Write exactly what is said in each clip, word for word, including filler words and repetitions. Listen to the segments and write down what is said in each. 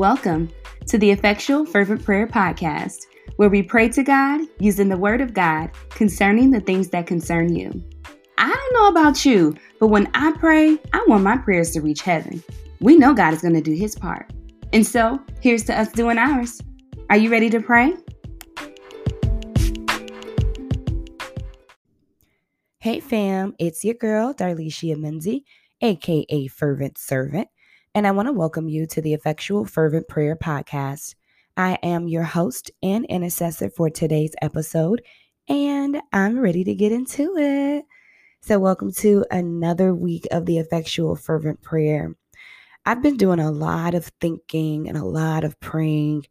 Welcome to the Effectual Fervent Prayer Podcast, where we pray to God using the Word of God concerning the things that concern you. I don't know about you, but when I pray, I want my prayers to reach heaven. We know God is going to do His part. And so, here's to us doing ours. Are you ready to pray? Hey fam, it's your girl, Darlyshia Menzie, aka Fervent Servant, and I want to welcome you to the Effectual Fervent Prayer Podcast. I am your host and intercessor for today's episode, and I'm ready to get into it. So welcome to another week of the Effectual Fervent Prayer. I've been doing a lot of thinking and a lot of praying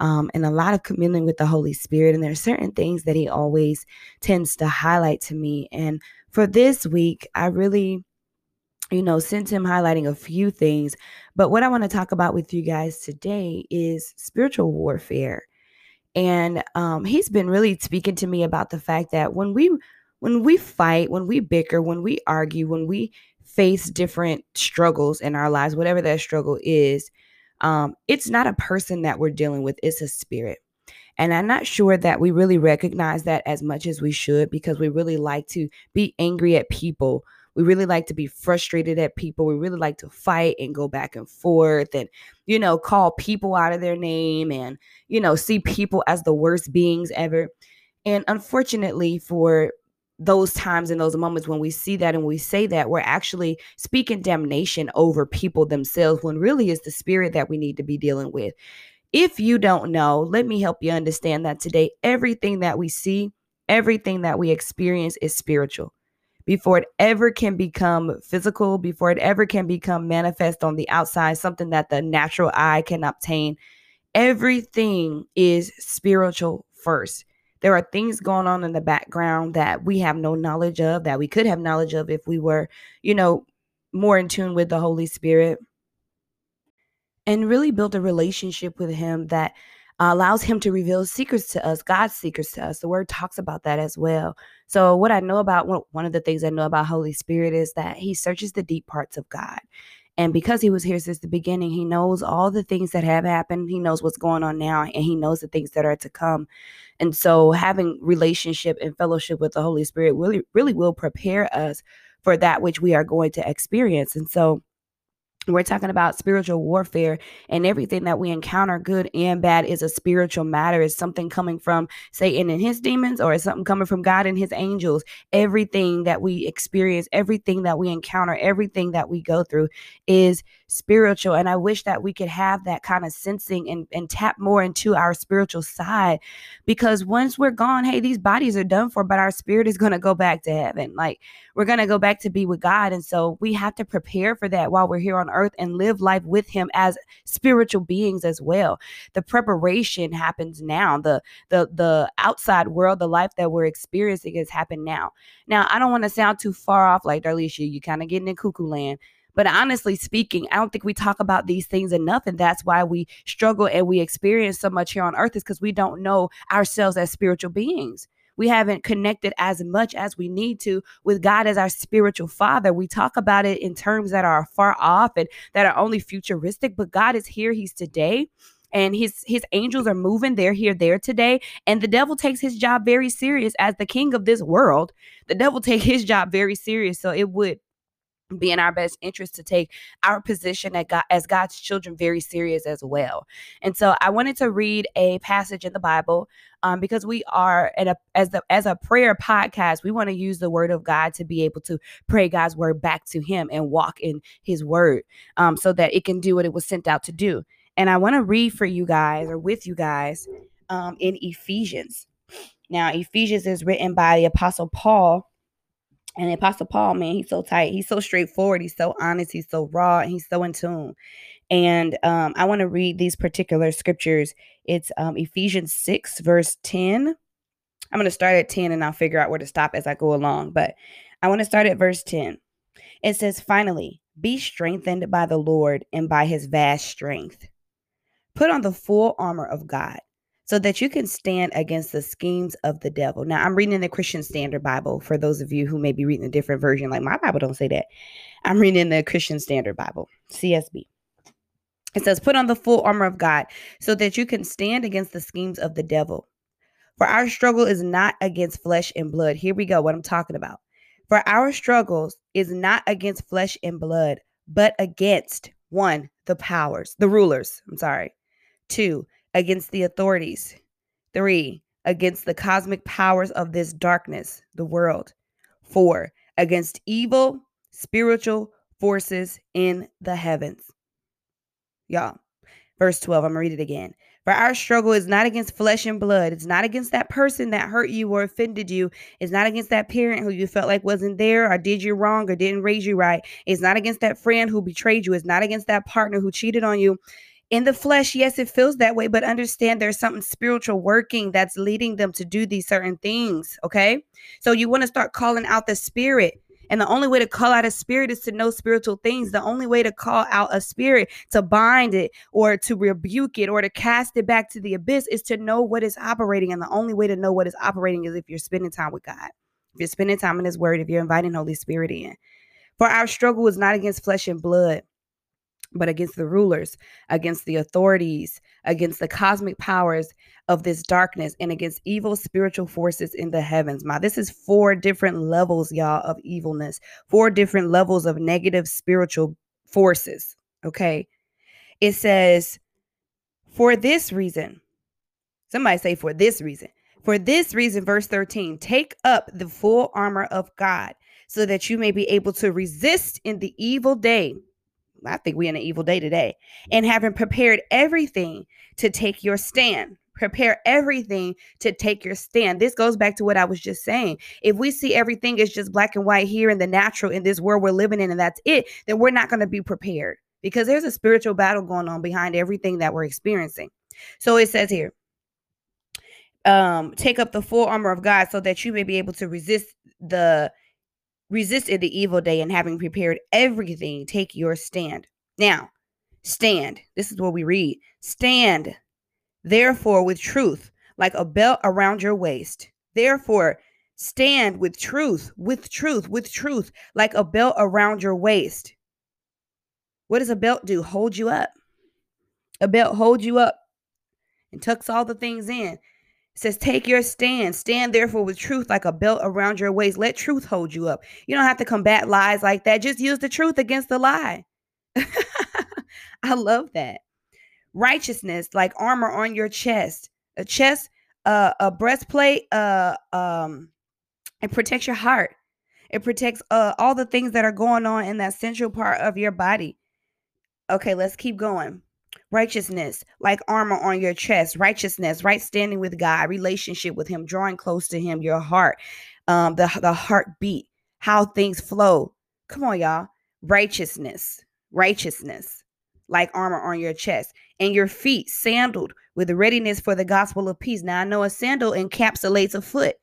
Um, and a lot of communing with the Holy Spirit. And there are certain things that He always tends to highlight to me. And for this week, I really, you know, sent Him highlighting a few things. But what I want to talk about with you guys today is spiritual warfare. And um, He's been really speaking to me about the fact that when we when we fight, when we bicker, when we argue, when we face different struggles in our lives, whatever that struggle is, Um, it's not a person that we're dealing with, it's a spirit. And I'm not sure that we really recognize that as much as we should, because we really like to be angry at people. We really like to be frustrated at people. We really like to fight and go back and forth and, you know, call people out of their name and, you know, see people as the worst beings ever. And unfortunately for those times and those moments when we see that and we say that, we're actually speaking damnation over people themselves, when really it's the spirit that we need to be dealing with. If you don't know, let me help you understand that today, everything that we see, everything that we experience is spiritual. Before it ever can become physical, before it ever can become manifest on the outside, something that the natural eye can obtain, everything is spiritual first. There are things going on in the background that we have no knowledge of, that we could have knowledge of if we were, you know, more in tune with the Holy Spirit and really build a relationship with Him that allows Him to reveal secrets to us, God's secrets to us. The Word talks about that as well. So what I know about, one of the things I know about Holy Spirit is that He searches the deep parts of God. And because He was here since the beginning, He knows all the things that have happened. He knows what's going on now, and He knows the things that are to come. And so having relationship and fellowship with the Holy Spirit really, really will prepare us for that which we are going to experience. And so we're talking about spiritual warfare, and everything that we encounter, good and bad, is a spiritual matter. It's something coming from Satan and his demons, or it's something coming from God and His angels. Everything that we experience, everything that we encounter, everything that we go through is spiritual. And I wish that we could have that kind of sensing and, and tap more into our spiritual side, because once we're gone, hey, these bodies are done for, but our spirit is going to go back to heaven. Like, we're going to go back to be with God. And so we have to prepare for that while we're here on earth and live life with Him as spiritual beings as well. The preparation happens now. The, the, the outside world, the life that we're experiencing has happened now. Now, I don't want to sound too far off like, Darlyshia, you kind of getting in cuckoo land. But honestly speaking, I don't think we talk about these things enough. And that's why we struggle and we experience so much here on earth, is because we don't know ourselves as spiritual beings. We haven't connected as much as we need to with God as our spiritual Father. We talk about it in terms that are far off and that are only futuristic, but God is here. He's today. And his his angels are moving. They're here, there today. And the devil takes his job very serious as the king of this world. The devil takes his job very serious. So it would be in our best interest to take our position at God, as God's children, very serious as well. And so I wanted to read a passage in the Bible um, because we are at a, as the, as a prayer podcast, we want to use the Word of God to be able to pray God's word back to Him and walk in His word um, so that it can do what it was sent out to do. And I want to read for you guys, or with you guys, um, in Ephesians. Now, Ephesians is written by the Apostle Paul. And the Apostle Paul, man, he's so tight. He's so straightforward. He's so honest. He's so raw. And he's so in tune. And um, I want to read these particular scriptures. It's um, Ephesians six, verse ten. I'm going to start at ten, and I'll figure out where to stop as I go along. But I want to start at verse ten. It says, "Finally, be strengthened by the Lord and by His vast strength. Put on the full armor of God, so that you can stand against the schemes of the devil." Now, I'm reading in the Christian Standard Bible, for those of you who may be reading a different version. Like, my Bible don't say that. I'm reading in the Christian Standard Bible, C S B. It says, put on the full armor of God so that you can stand against the schemes of the devil. For our struggle is not against flesh and blood. Here we go, what I'm talking about. For our struggles is not against flesh and blood, but against, one, the powers, the rulers, I'm sorry. Two, against the authorities. Three, against the cosmic powers of this darkness, the world. Four, against evil spiritual forces in the heavens. Y'all, verse twelve, I'm gonna read it again. For our struggle is not against flesh and blood. It's not against that person that hurt you or offended you. It's not against that parent who you felt like wasn't there or did you wrong or didn't raise you right. It's not against that friend who betrayed you. It's not against that partner who cheated on you. In the flesh, yes, it feels that way, but understand there's something spiritual working that's leading them to do these certain things, okay? So you want to start calling out the spirit. And the only way to call out a spirit is to know spiritual things. The only way to call out a spirit, to bind it or to rebuke it or to cast it back to the abyss is to know what is operating. And the only way to know what is operating is if you're spending time with God, if you're spending time in his word, if you're inviting Holy Spirit in. For our struggle is not against flesh and blood, but against the rulers, against the authorities, against the cosmic powers of this darkness, and against evil spiritual forces in the heavens. My, this is four different levels, y'all, of evilness, four different levels of negative spiritual forces. Okay. It says, for this reason, somebody say for this reason, for this reason, verse thirteen, take up the full armor of God so that you may be able to resist in the evil day. I think we're in an evil day today. And having prepared everything to take your stand, prepare everything to take your stand. This goes back to what I was just saying. If we see everything is just black and white here in the natural, in this world we're living in, and that's it, then we're not going to be prepared because there's a spiritual battle going on behind everything that we're experiencing. So it says here, um, take up the full armor of God so that you may be able to resist the resisted the evil day, and having prepared everything, take your stand. Now, stand. This is what we read. Stand, therefore, with truth, like a belt around your waist. Therefore, stand with truth, with truth, with truth, like a belt around your waist. What does a belt do? Hold you up. A belt holds you up and tucks all the things in. It says, take your stand. Stand, therefore, with truth like a belt around your waist. Let truth hold you up. You don't have to combat lies like that. Just use the truth against the lie. I love that. Righteousness like armor on your chest. A chest, uh, a breastplate, uh, um, it protects your heart. It protects uh, all the things that are going on in that central part of your body. Okay, let's keep going. Righteousness, like armor on your chest, righteousness, right standing with God, relationship with him, drawing close to him, your heart, um, the, the heartbeat, how things flow. Come on, y'all. Righteousness, righteousness, like armor on your chest, and your feet sandaled with readiness for the gospel of peace. Now, I know a sandal encapsulates a foot.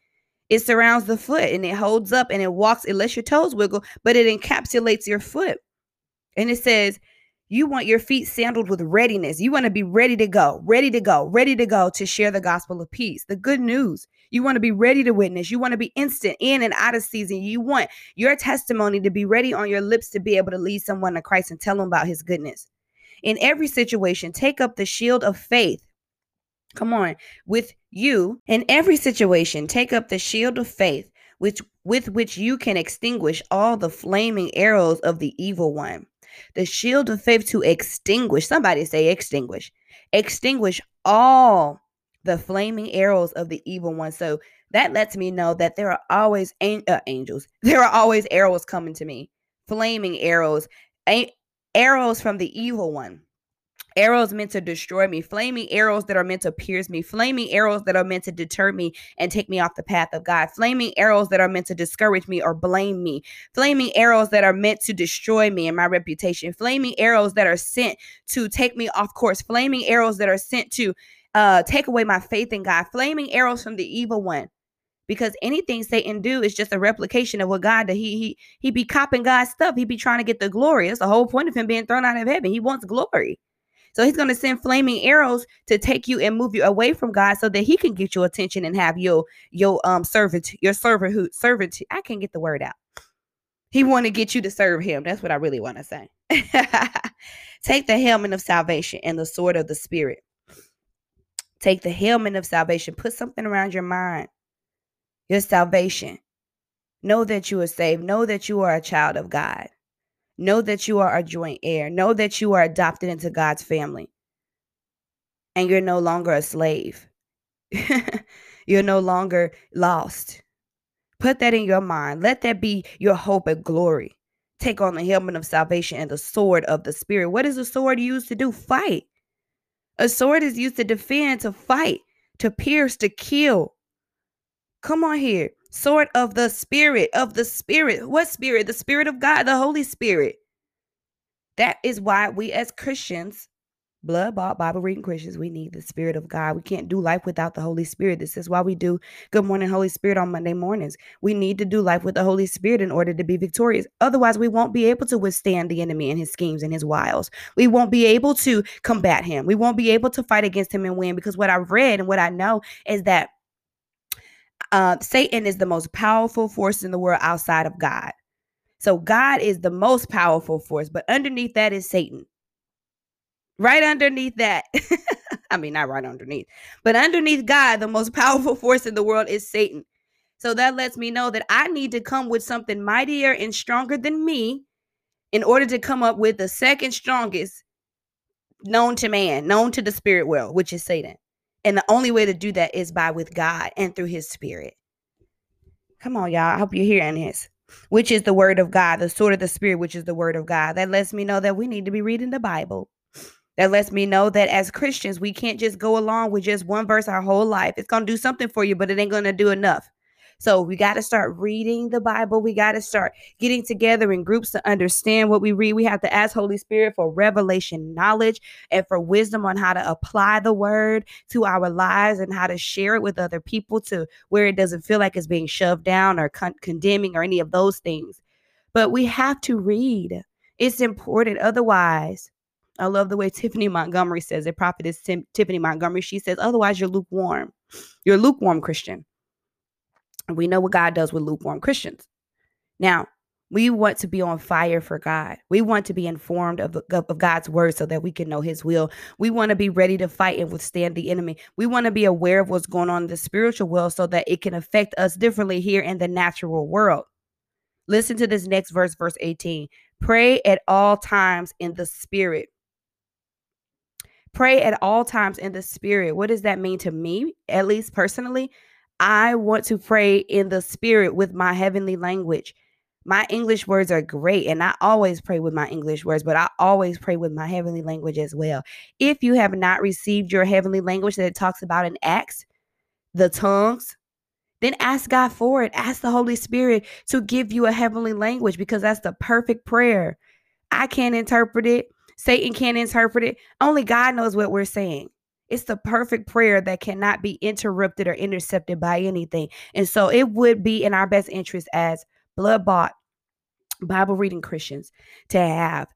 It surrounds the foot and it holds up and it walks. It lets your toes wiggle, but it encapsulates your foot. And it says, you want your feet sandaled with readiness. You want to be ready to go, ready to go, ready to go to share the gospel of peace, the good news. You want to be ready to witness. You want to be instant in and out of season. You want your testimony to be ready on your lips to be able to lead someone to Christ and tell them about his goodness. In every situation, take up the shield of faith. Come on, with you. In every situation, take up the shield of faith, which with which you can extinguish all the flaming arrows of the evil one. The shield of faith to extinguish, somebody say extinguish, extinguish all the flaming arrows of the evil one. So that lets me know that there are always an- uh, angels. There are always arrows coming to me, flaming arrows, a- arrows from the evil one, arrows meant to destroy me, flaming arrows that are meant to pierce me, flaming arrows that are meant to deter me and take me off the path of God, flaming arrows that are meant to discourage me or blame me, flaming arrows that are meant to destroy me and my reputation, flaming arrows that are sent to take me off course, flaming arrows that are sent to uh, take away my faith in God, flaming arrows from the evil one. Because anything Satan do is just a replication of what God did. He, he, he be copping God's stuff. He be trying to get the glory. That's the whole point of him being thrown out of heaven. He wants glory. So he's going to send flaming arrows to take you and move you away from God so that he can get your attention and have your, your um servant, your servant who servant. I can't get the word out. He want to get you to serve him. That's what I really want to say. Take the helmet of salvation and the sword of the Spirit. Take the helmet of salvation. Put something around your mind. Your salvation. Know that you are saved. Know that you are a child of God. Know that you are a joint heir. Know that you are adopted into God's family. And you're no longer a slave. You're no longer lost. Put that in your mind. Let that be your hope and glory. Take on the helmet of salvation and the sword of the Spirit. What is a sword used to do? Fight. A sword is used to defend, to fight, to pierce, to kill. Come on here. Sword of the Spirit, of the Spirit. What Spirit? The Spirit of God, the Holy Spirit. That is why we as Christians, blood-bought, Bible-reading Christians, we need the Spirit of God. We can't do life without the Holy Spirit. This is why we do Good Morning Holy Spirit on Monday mornings. We need to do life with the Holy Spirit in order to be victorious. Otherwise, we won't be able to withstand the enemy and his schemes and his wiles. We won't be able to combat him. We won't be able to fight against him and win, because what I've read and what I know is that uh, Satan is the most powerful force in the world outside of God. So God is the most powerful force, but underneath that is Satan. Right underneath that, I mean, not right underneath, but underneath God, the most powerful force in the world is Satan. So that lets me know that I need to come with something mightier and stronger than me in order to come up with the second strongest known to man, known to the spirit world, which is Satan. And the only way to do that is by with God and through his Spirit. Come on, y'all. I hope you're hearing this. Which is the word of God, the sword of the Spirit, which is the word of God. That lets me know that we need to be reading the Bible. That lets me know that as Christians, we can't just go along with just one verse our whole life. It's going to do something for you, but it ain't going to do enough. So we got to start reading the Bible. We got to start getting together in groups to understand what we read. We have to ask Holy Spirit for revelation knowledge and for wisdom on how to apply the word to our lives and how to share it with other people to where it doesn't feel like it's being shoved down or con- condemning or any of those things. But we have to read. It's important. Otherwise, I love the way Tiffany Montgomery says it. Prophetess Tim, Tiffany Montgomery, she says, otherwise you're lukewarm. You're a lukewarm Christian. And we know what God does with lukewarm Christians. Now, we want to be on fire for God. We want to be informed of, of God's word so that we can know his will. We want to be ready to fight and withstand the enemy. We want to be aware of what's going on in the spiritual world so that it can affect us differently here in the natural world. Listen to this next verse, verse eighteen. Pray at all times in the Spirit. Pray at all times in the Spirit. What does that mean to me? At least personally, I want to pray in the Spirit with my heavenly language. My English words are great, and I always pray with my English words, but I always pray with my heavenly language as well. If you have not received your heavenly language that it talks about in Acts, the tongues, then ask God for it. Ask the Holy Spirit to give you a heavenly language, because that's the perfect prayer. I can't interpret it. Satan can't interpret it. Only God knows what we're saying. It's the perfect prayer that cannot be interrupted or intercepted by anything. And so it would be in our best interest as blood-bought Bible-reading Christians to have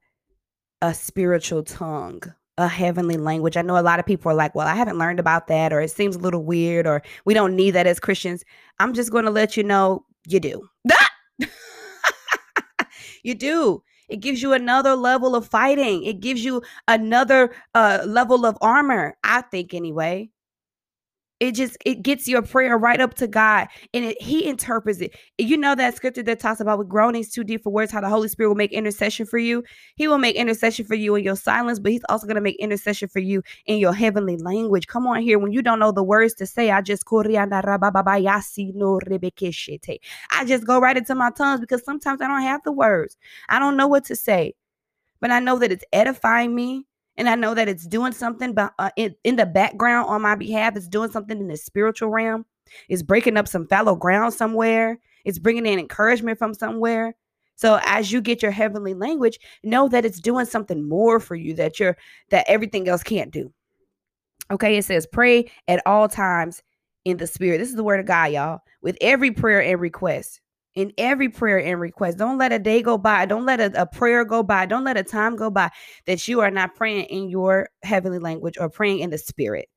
a spiritual tongue, a heavenly language. I know a lot of people are like, well, I haven't learned about that, or it seems a little weird, or we don't need that as Christians. I'm just going to let you know you do. You do. It gives you another level of fighting. It gives you another uh, level of armor, I think anyway. It just, it gets your prayer right up to God, and it, he interprets it. You know that scripture that talks about with groanings too deep for words, how the Holy Spirit will make intercession for you. He will make intercession for you in your silence, but he's also going to make intercession for you in your heavenly language. Come on here. When you don't know the words to say, I just I just go right into my tongues, because sometimes I don't have the words. I don't know what to say, but I know that it's edifying me. And I know that it's doing something but, uh, in, in the background on my behalf. It's doing something in the spiritual realm. It's breaking up some fallow ground somewhere. It's bringing in encouragement from somewhere. So as you get your heavenly language, know that it's doing something more for you that you're, that everything else can't do. Okay, it says pray at all times in the Spirit. This is the word of God, y'all, with every prayer and request. In every prayer and request. Don't let a day go by. Don't let a, a prayer go by. Don't let a time go by that you are not praying in your heavenly language or praying in the Spirit.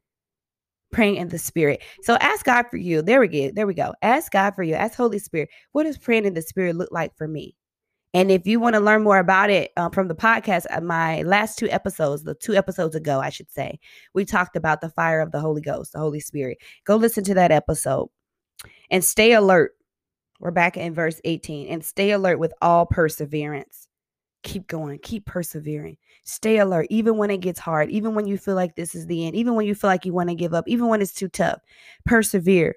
Praying in the Spirit. So ask God for you. There we go. There we go. Ask God for you. Ask Holy Spirit. What does praying in the Spirit look like for me? And if you want to learn more about it uh, from the podcast, uh, my last two episodes, the two episodes ago, I should say, we talked about the fire of the Holy Ghost, the Holy Spirit. Go listen to that episode and stay alert. We're back in verse eighteen. And stay alert with all perseverance. Keep going. Keep persevering. Stay alert. Even when it gets hard, even when you feel like this is the end, even when you feel like you want to give up, even when it's too tough, persevere.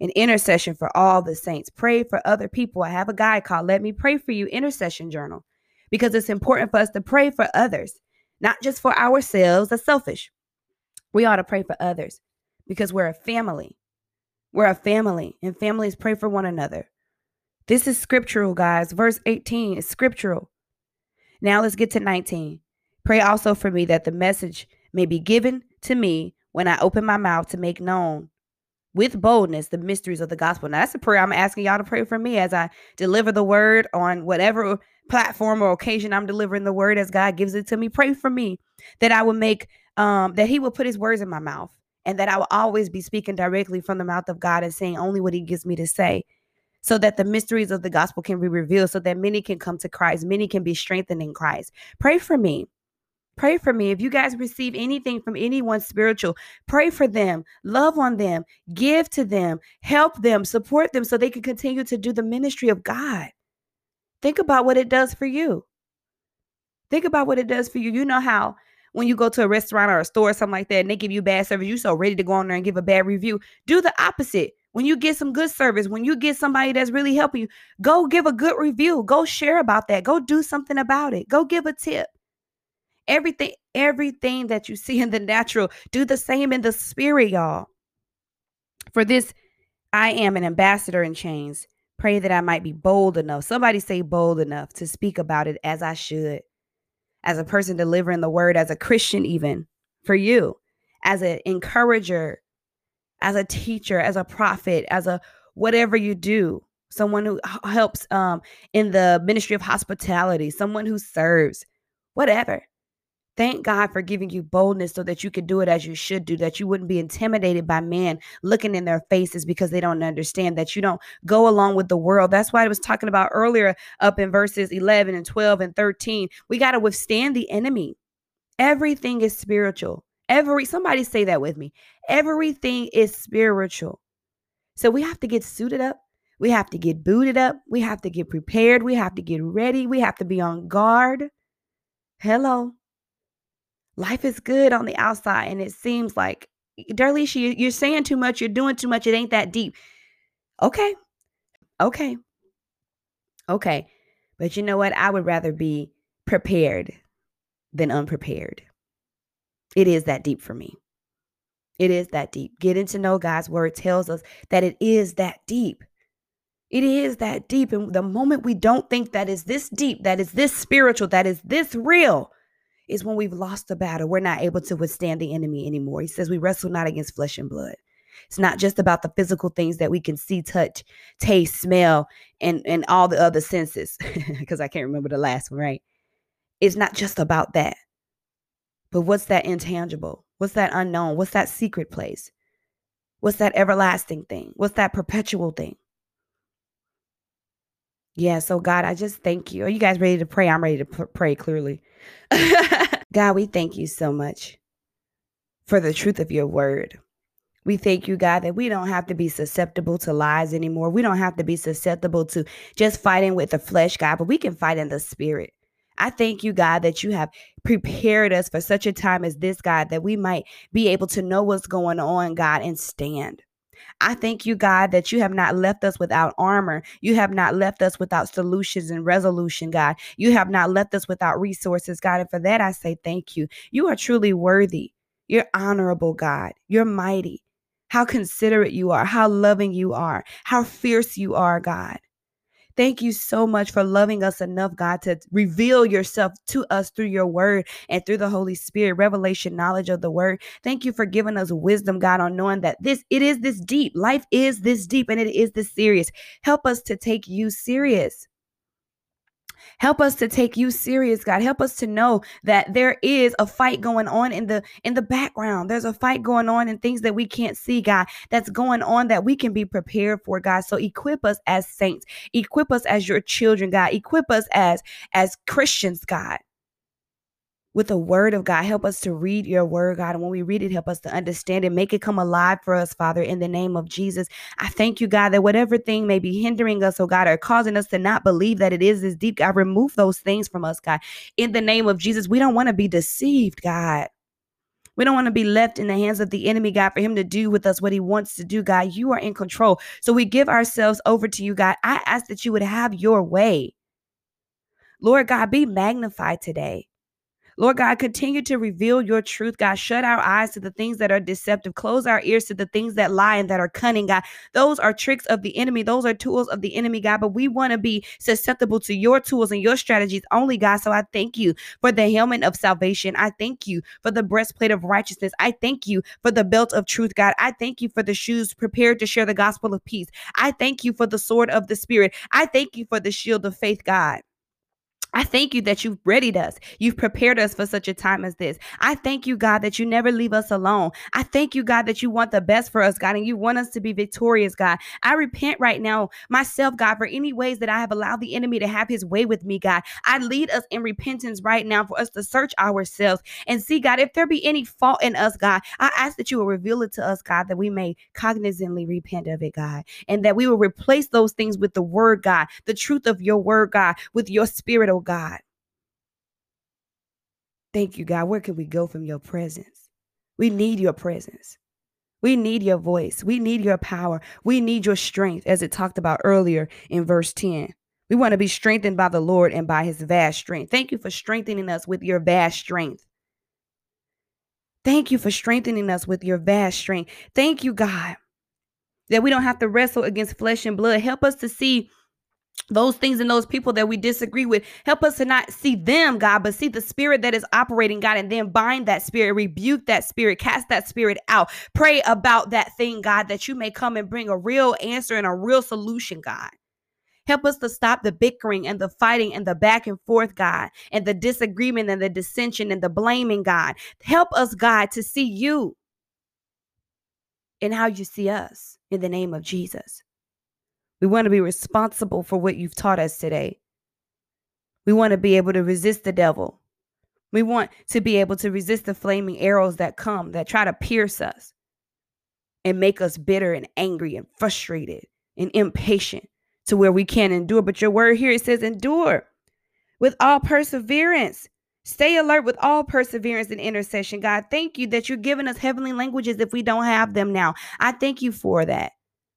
An intercession for all the saints. Pray for other people. I have a guide called Let Me Pray For You Intercession Journal, because it's important for us to pray for others, not just for ourselves. That's selfish. We ought to pray for others because we're a family. We're a family, and families pray for one another. This is scriptural, guys. Verse eighteen is scriptural. Now let's get to nineteen. Pray also for me that the message may be given to me when I open my mouth to make known with boldness the mysteries of the gospel. Now, that's a prayer I'm asking y'all to pray for me as I deliver the word on whatever platform or occasion I'm delivering the word as God gives it to me. Pray for me that I will make, um, that he will put his words in my mouth, and that I will always be speaking directly from the mouth of God and saying only what he gives me to say, so that the mysteries of the gospel can be revealed, so that many can come to Christ, many can be strengthened in Christ. Pray for me. Pray for me. If you guys receive anything from anyone spiritual, pray for them, love on them, give to them, help them, support them so they can continue to do the ministry of God. Think about what it does for you. Think about what it does for you. You know how when you go to a restaurant or a store or something like that and they give you bad service, you're so ready to go on there and give a bad review. Do the opposite. When you get some good service, when you get somebody that's really helping you, go give a good review. Go share about that. Go do something about it. Go give a tip. Everything, everything that you see in the natural, do the same in the spirit, y'all. For this, I am an ambassador in chains. Pray that I might be bold enough. Somebody say bold enough to speak about it as I should. As a person delivering the word, as a Christian, even for you, as an encourager, as a teacher, as a prophet, as a whatever you do, someone who helps um, in the ministry of hospitality, someone who serves, whatever. Thank God for giving you boldness so that you could do it as you should do, that you wouldn't be intimidated by men looking in their faces because they don't understand, that you don't go along with the world. That's why I was talking about earlier up in verses eleven and twelve and thirteen. We got to withstand the enemy. Everything is spiritual. Every somebody say that with me. Everything is spiritual. So we have to get suited up. We have to get booted up. We have to get prepared. We have to get ready. We have to be on guard. Hello. Life is good on the outside, and it seems like, Darlyshia, you're saying too much. You're doing too much. It ain't that deep. Okay. Okay. Okay. But you know what? I would rather be prepared than unprepared. It is that deep for me. It is that deep. Getting to know God's word tells us that it is that deep. It is that deep. And the moment we don't think that is this deep, that is this spiritual, that is this real, is when we've lost the battle. We're not able to withstand the enemy anymore. He says we wrestle not against flesh and blood. It's not just about the physical things that we can see, touch, taste, smell, and, and all the other senses, because I can't remember the last one, right? It's not just about that. But what's that intangible? What's that unknown? What's that secret place? What's that everlasting thing? What's that perpetual thing? Yeah, so God, I just thank you. Are you guys ready to pray? I'm ready to p- pray clearly. God, we thank you so much for the truth of your word. We thank you, God, that we don't have to be susceptible to lies anymore. We don't have to be susceptible to just fighting with the flesh, God, but we can fight in the spirit. I thank you, God, that you have prepared us for such a time as this, God, that we might be able to know what's going on, God, and stand. I thank you, God, that you have not left us without armor. You have not left us without solutions and resolution, God. You have not left us without resources, God. And for that, I say thank you. You are truly worthy. You're honorable, God. You're mighty. How considerate you are. How loving you are. How fierce you are, God. Thank you so much for loving us enough, God, to reveal yourself to us through your word and through the Holy Spirit, revelation, knowledge of the word. Thank you for giving us wisdom, God, on knowing that this, it is this deep. Life is this deep and it is this serious. Help us to take you serious. Help us to take you serious, God. Help us to know that there is a fight going on in the in the background. There's a fight going on in things that we can't see, God, that's going on that we can be prepared for, God. So equip us as saints. Equip us as your children, God. Equip us as, as Christians, God, with the word of God. Help us to read your word, God. And when we read it, help us to understand it. Make it come alive for us, Father, in the name of Jesus. I thank you, God, that whatever thing may be hindering us, oh God, or causing us to not believe that it is this deep, God, remove those things from us, God. In the name of Jesus, we don't want to be deceived, God. We don't want to be left in the hands of the enemy, God, for him to do with us what he wants to do, God. You are in control. So we give ourselves over to you, God. I ask that you would have your way. Lord God, be magnified today. Lord God, continue to reveal your truth, God. Shut our eyes to the things that are deceptive. Close our ears to the things that lie and that are cunning, God. Those are tricks of the enemy. Those are tools of the enemy, God. But we want to be susceptible to your tools and your strategies only, God. So I thank you for the helmet of salvation. I thank you for the breastplate of righteousness. I thank you for the belt of truth, God. I thank you for the shoes prepared to share the gospel of peace. I thank you for the sword of the Spirit. I thank you for the shield of faith, God. I thank you that you've readied us. You've prepared us for such a time as this. I thank you, God, that you never leave us alone. I thank you, God, that you want the best for us, God, and you want us to be victorious, God. I repent right now myself, God, for any ways that I have allowed the enemy to have his way with me, God. I lead us in repentance right now for us to search ourselves and see, God, if there be any fault in us, God, I ask that you will reveal it to us, God, that we may cognizantly repent of it, God, and that we will replace those things with the word, God, the truth of your word, God, with your spirit, oh God. Thank you, God. Where can we go from your presence? We need your presence. We need your voice. We need your power. We need your strength, as it talked about earlier in verse ten. We want to be strengthened by the Lord and by his vast strength. Thank you for strengthening us with your vast strength. Thank you for strengthening us with your vast strength. Thank you, God, that we don't have to wrestle against flesh and blood. Help us to see those things and those people that we disagree with. Help us to not see them, God, but see the spirit that is operating, God, and then bind that spirit, rebuke that spirit, cast that spirit out. Pray about that thing, God, that you may come and bring a real answer and a real solution, God. Help us to stop the bickering and the fighting and the back and forth, God, and the disagreement and the dissension and the blaming, God. Help us, God, to see you and how you see us, in the name of Jesus. We want to be responsible for what you've taught us today. We want to be able to resist the devil. We want to be able to resist the flaming arrows that come, that try to pierce us and make us bitter and angry and frustrated and impatient to where we can't endure. But your word here, it says, endure with all perseverance. Stay alert with all perseverance and intercession. God, thank you that you're giving us heavenly languages if we don't have them now. I thank you for that,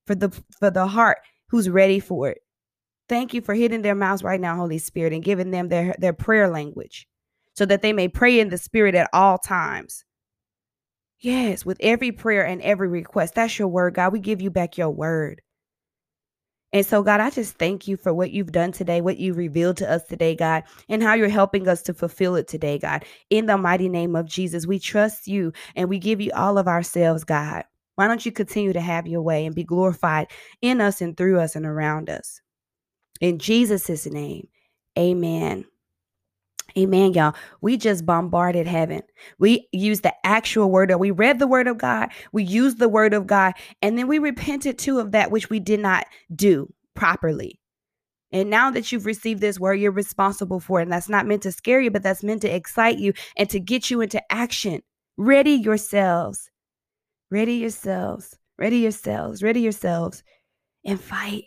for the, for the heart who's ready for it. Thank you for hitting their mouths right now, Holy Spirit, and giving them their, their prayer language so that they may pray in the Spirit at all times. Yes, with every prayer and every request. That's your word, God. We give you back your word. And so, God, I just thank you for what you've done today, what you revealed to us today, God, and how you're helping us to fulfill it today, God. In the mighty name of Jesus, we trust you and we give you all of ourselves, God. Why don't you continue to have your way and be glorified in us and through us and around us? In Jesus' name, amen. Amen, y'all. We just bombarded heaven. We used the actual word. We read the word of God. We used the word of God. And then we repented too of that which we did not do properly. And now that you've received this word, you're responsible for it. And that's not meant to scare you, but that's meant to excite you and to get you into action. Ready yourselves. Ready yourselves, ready yourselves, ready yourselves, and fight.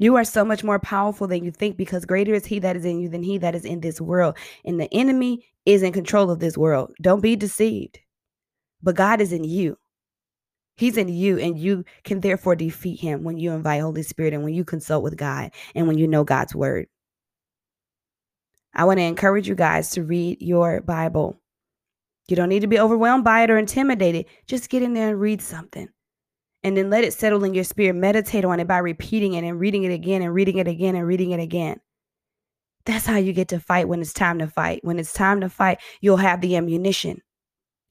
You are so much more powerful than you think, because greater is he that is in you than he that is in this world. And the enemy is in control of this world. Don't be deceived. But God is in you. He's in you, and you can therefore defeat him when you invite Holy Spirit and when you consult with God and when you know God's word. I want to encourage you guys to read your Bible. You don't need to be overwhelmed by it or intimidated. Just get in there and read something. And then let it settle in your spirit. Meditate on it by repeating it and reading it again and reading it again and reading it again. That's how you get to fight when it's time to fight. When it's time to fight, you'll have the ammunition.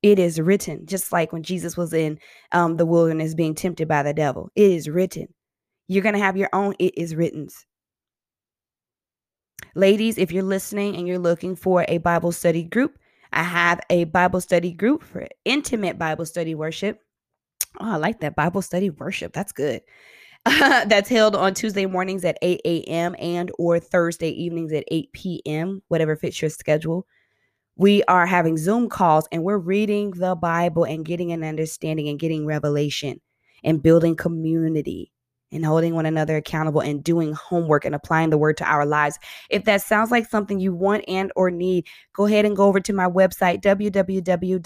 It is written, just like when Jesus was in um, the wilderness being tempted by the devil. It is written. You're going to have your own it is writtens. Ladies, if you're listening and you're looking for a Bible study group, I have a Bible study group for intimate Bible study worship. Oh, I like that. Bible study worship. That's good. Uh, that's held on Tuesday mornings at eight a.m. and or Thursday evenings at eight p.m., whatever fits your schedule. We are having Zoom calls and we're reading the Bible and getting an understanding and getting revelation and building community and holding one another accountable and doing homework and applying the word to our lives. If that sounds like something you want and or need, go ahead and go over to my website, www.darlyshia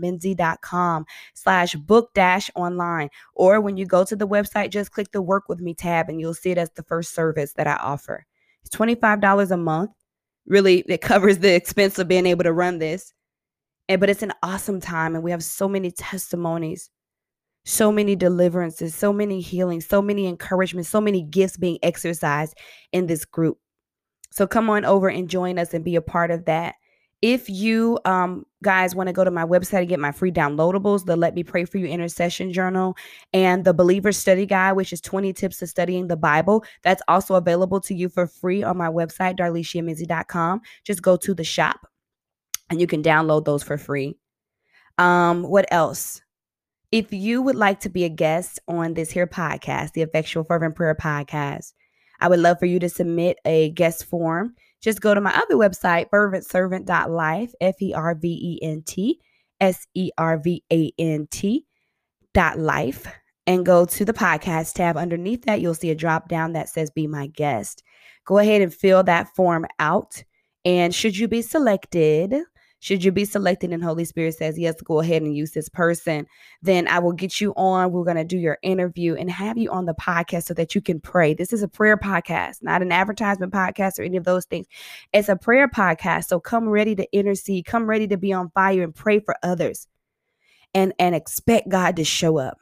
menzie.com slash book dash online. Or when you go to the website, just click the Work With Me tab and you'll see it as the first service that I offer. It's twenty-five dollars a month. Really, it covers the expense of being able to run this. And, but it's an awesome time and we have so many testimonies. So many deliverances, so many healings, so many encouragements, so many gifts being exercised in this group. So come on over and join us and be a part of that. If you um, guys want to go to my website and get my free downloadables, the Let Me Pray For You Intercession Journal and the Believer Study Guide, which is twenty tips to studying the Bible, that's also available to you for free on my website, Darlyshia Menzie dot com. Just go to the shop and you can download those for free. Um, what else? If you would like to be a guest on this here podcast, the Effectual Fervent Prayer Podcast, I would love for you to submit a guest form. Just go to my other website, fervent servant dot life, F E R V E N T S E R V A N T dot life, and go to the podcast tab. Underneath that, you'll see a drop down that says Be My Guest. Go ahead and fill that form out. And should you be selected... Should you be selected and Holy Spirit says, yes, go ahead and use this person, then I will get you on. We're going to do your interview and have you on the podcast so that you can pray. This is a prayer podcast, not an advertisement podcast or any of those things. It's a prayer podcast. So come ready to intercede, come ready to be on fire and pray for others and, and expect God to show up.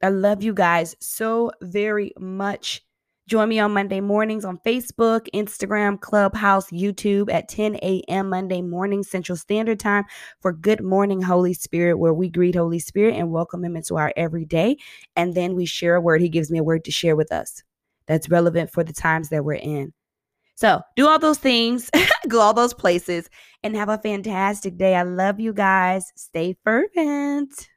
I love you guys so very much. Join me on Monday mornings on Facebook, Instagram, Clubhouse, YouTube at ten a.m. Monday morning Central Standard Time for Good Morning Holy Spirit, where we greet Holy Spirit and welcome him into our everyday. And then we share a word. He gives me a word to share with us that's relevant for the times that we're in. So do all those things, go all those places, and have a fantastic day. I love you guys. Stay fervent.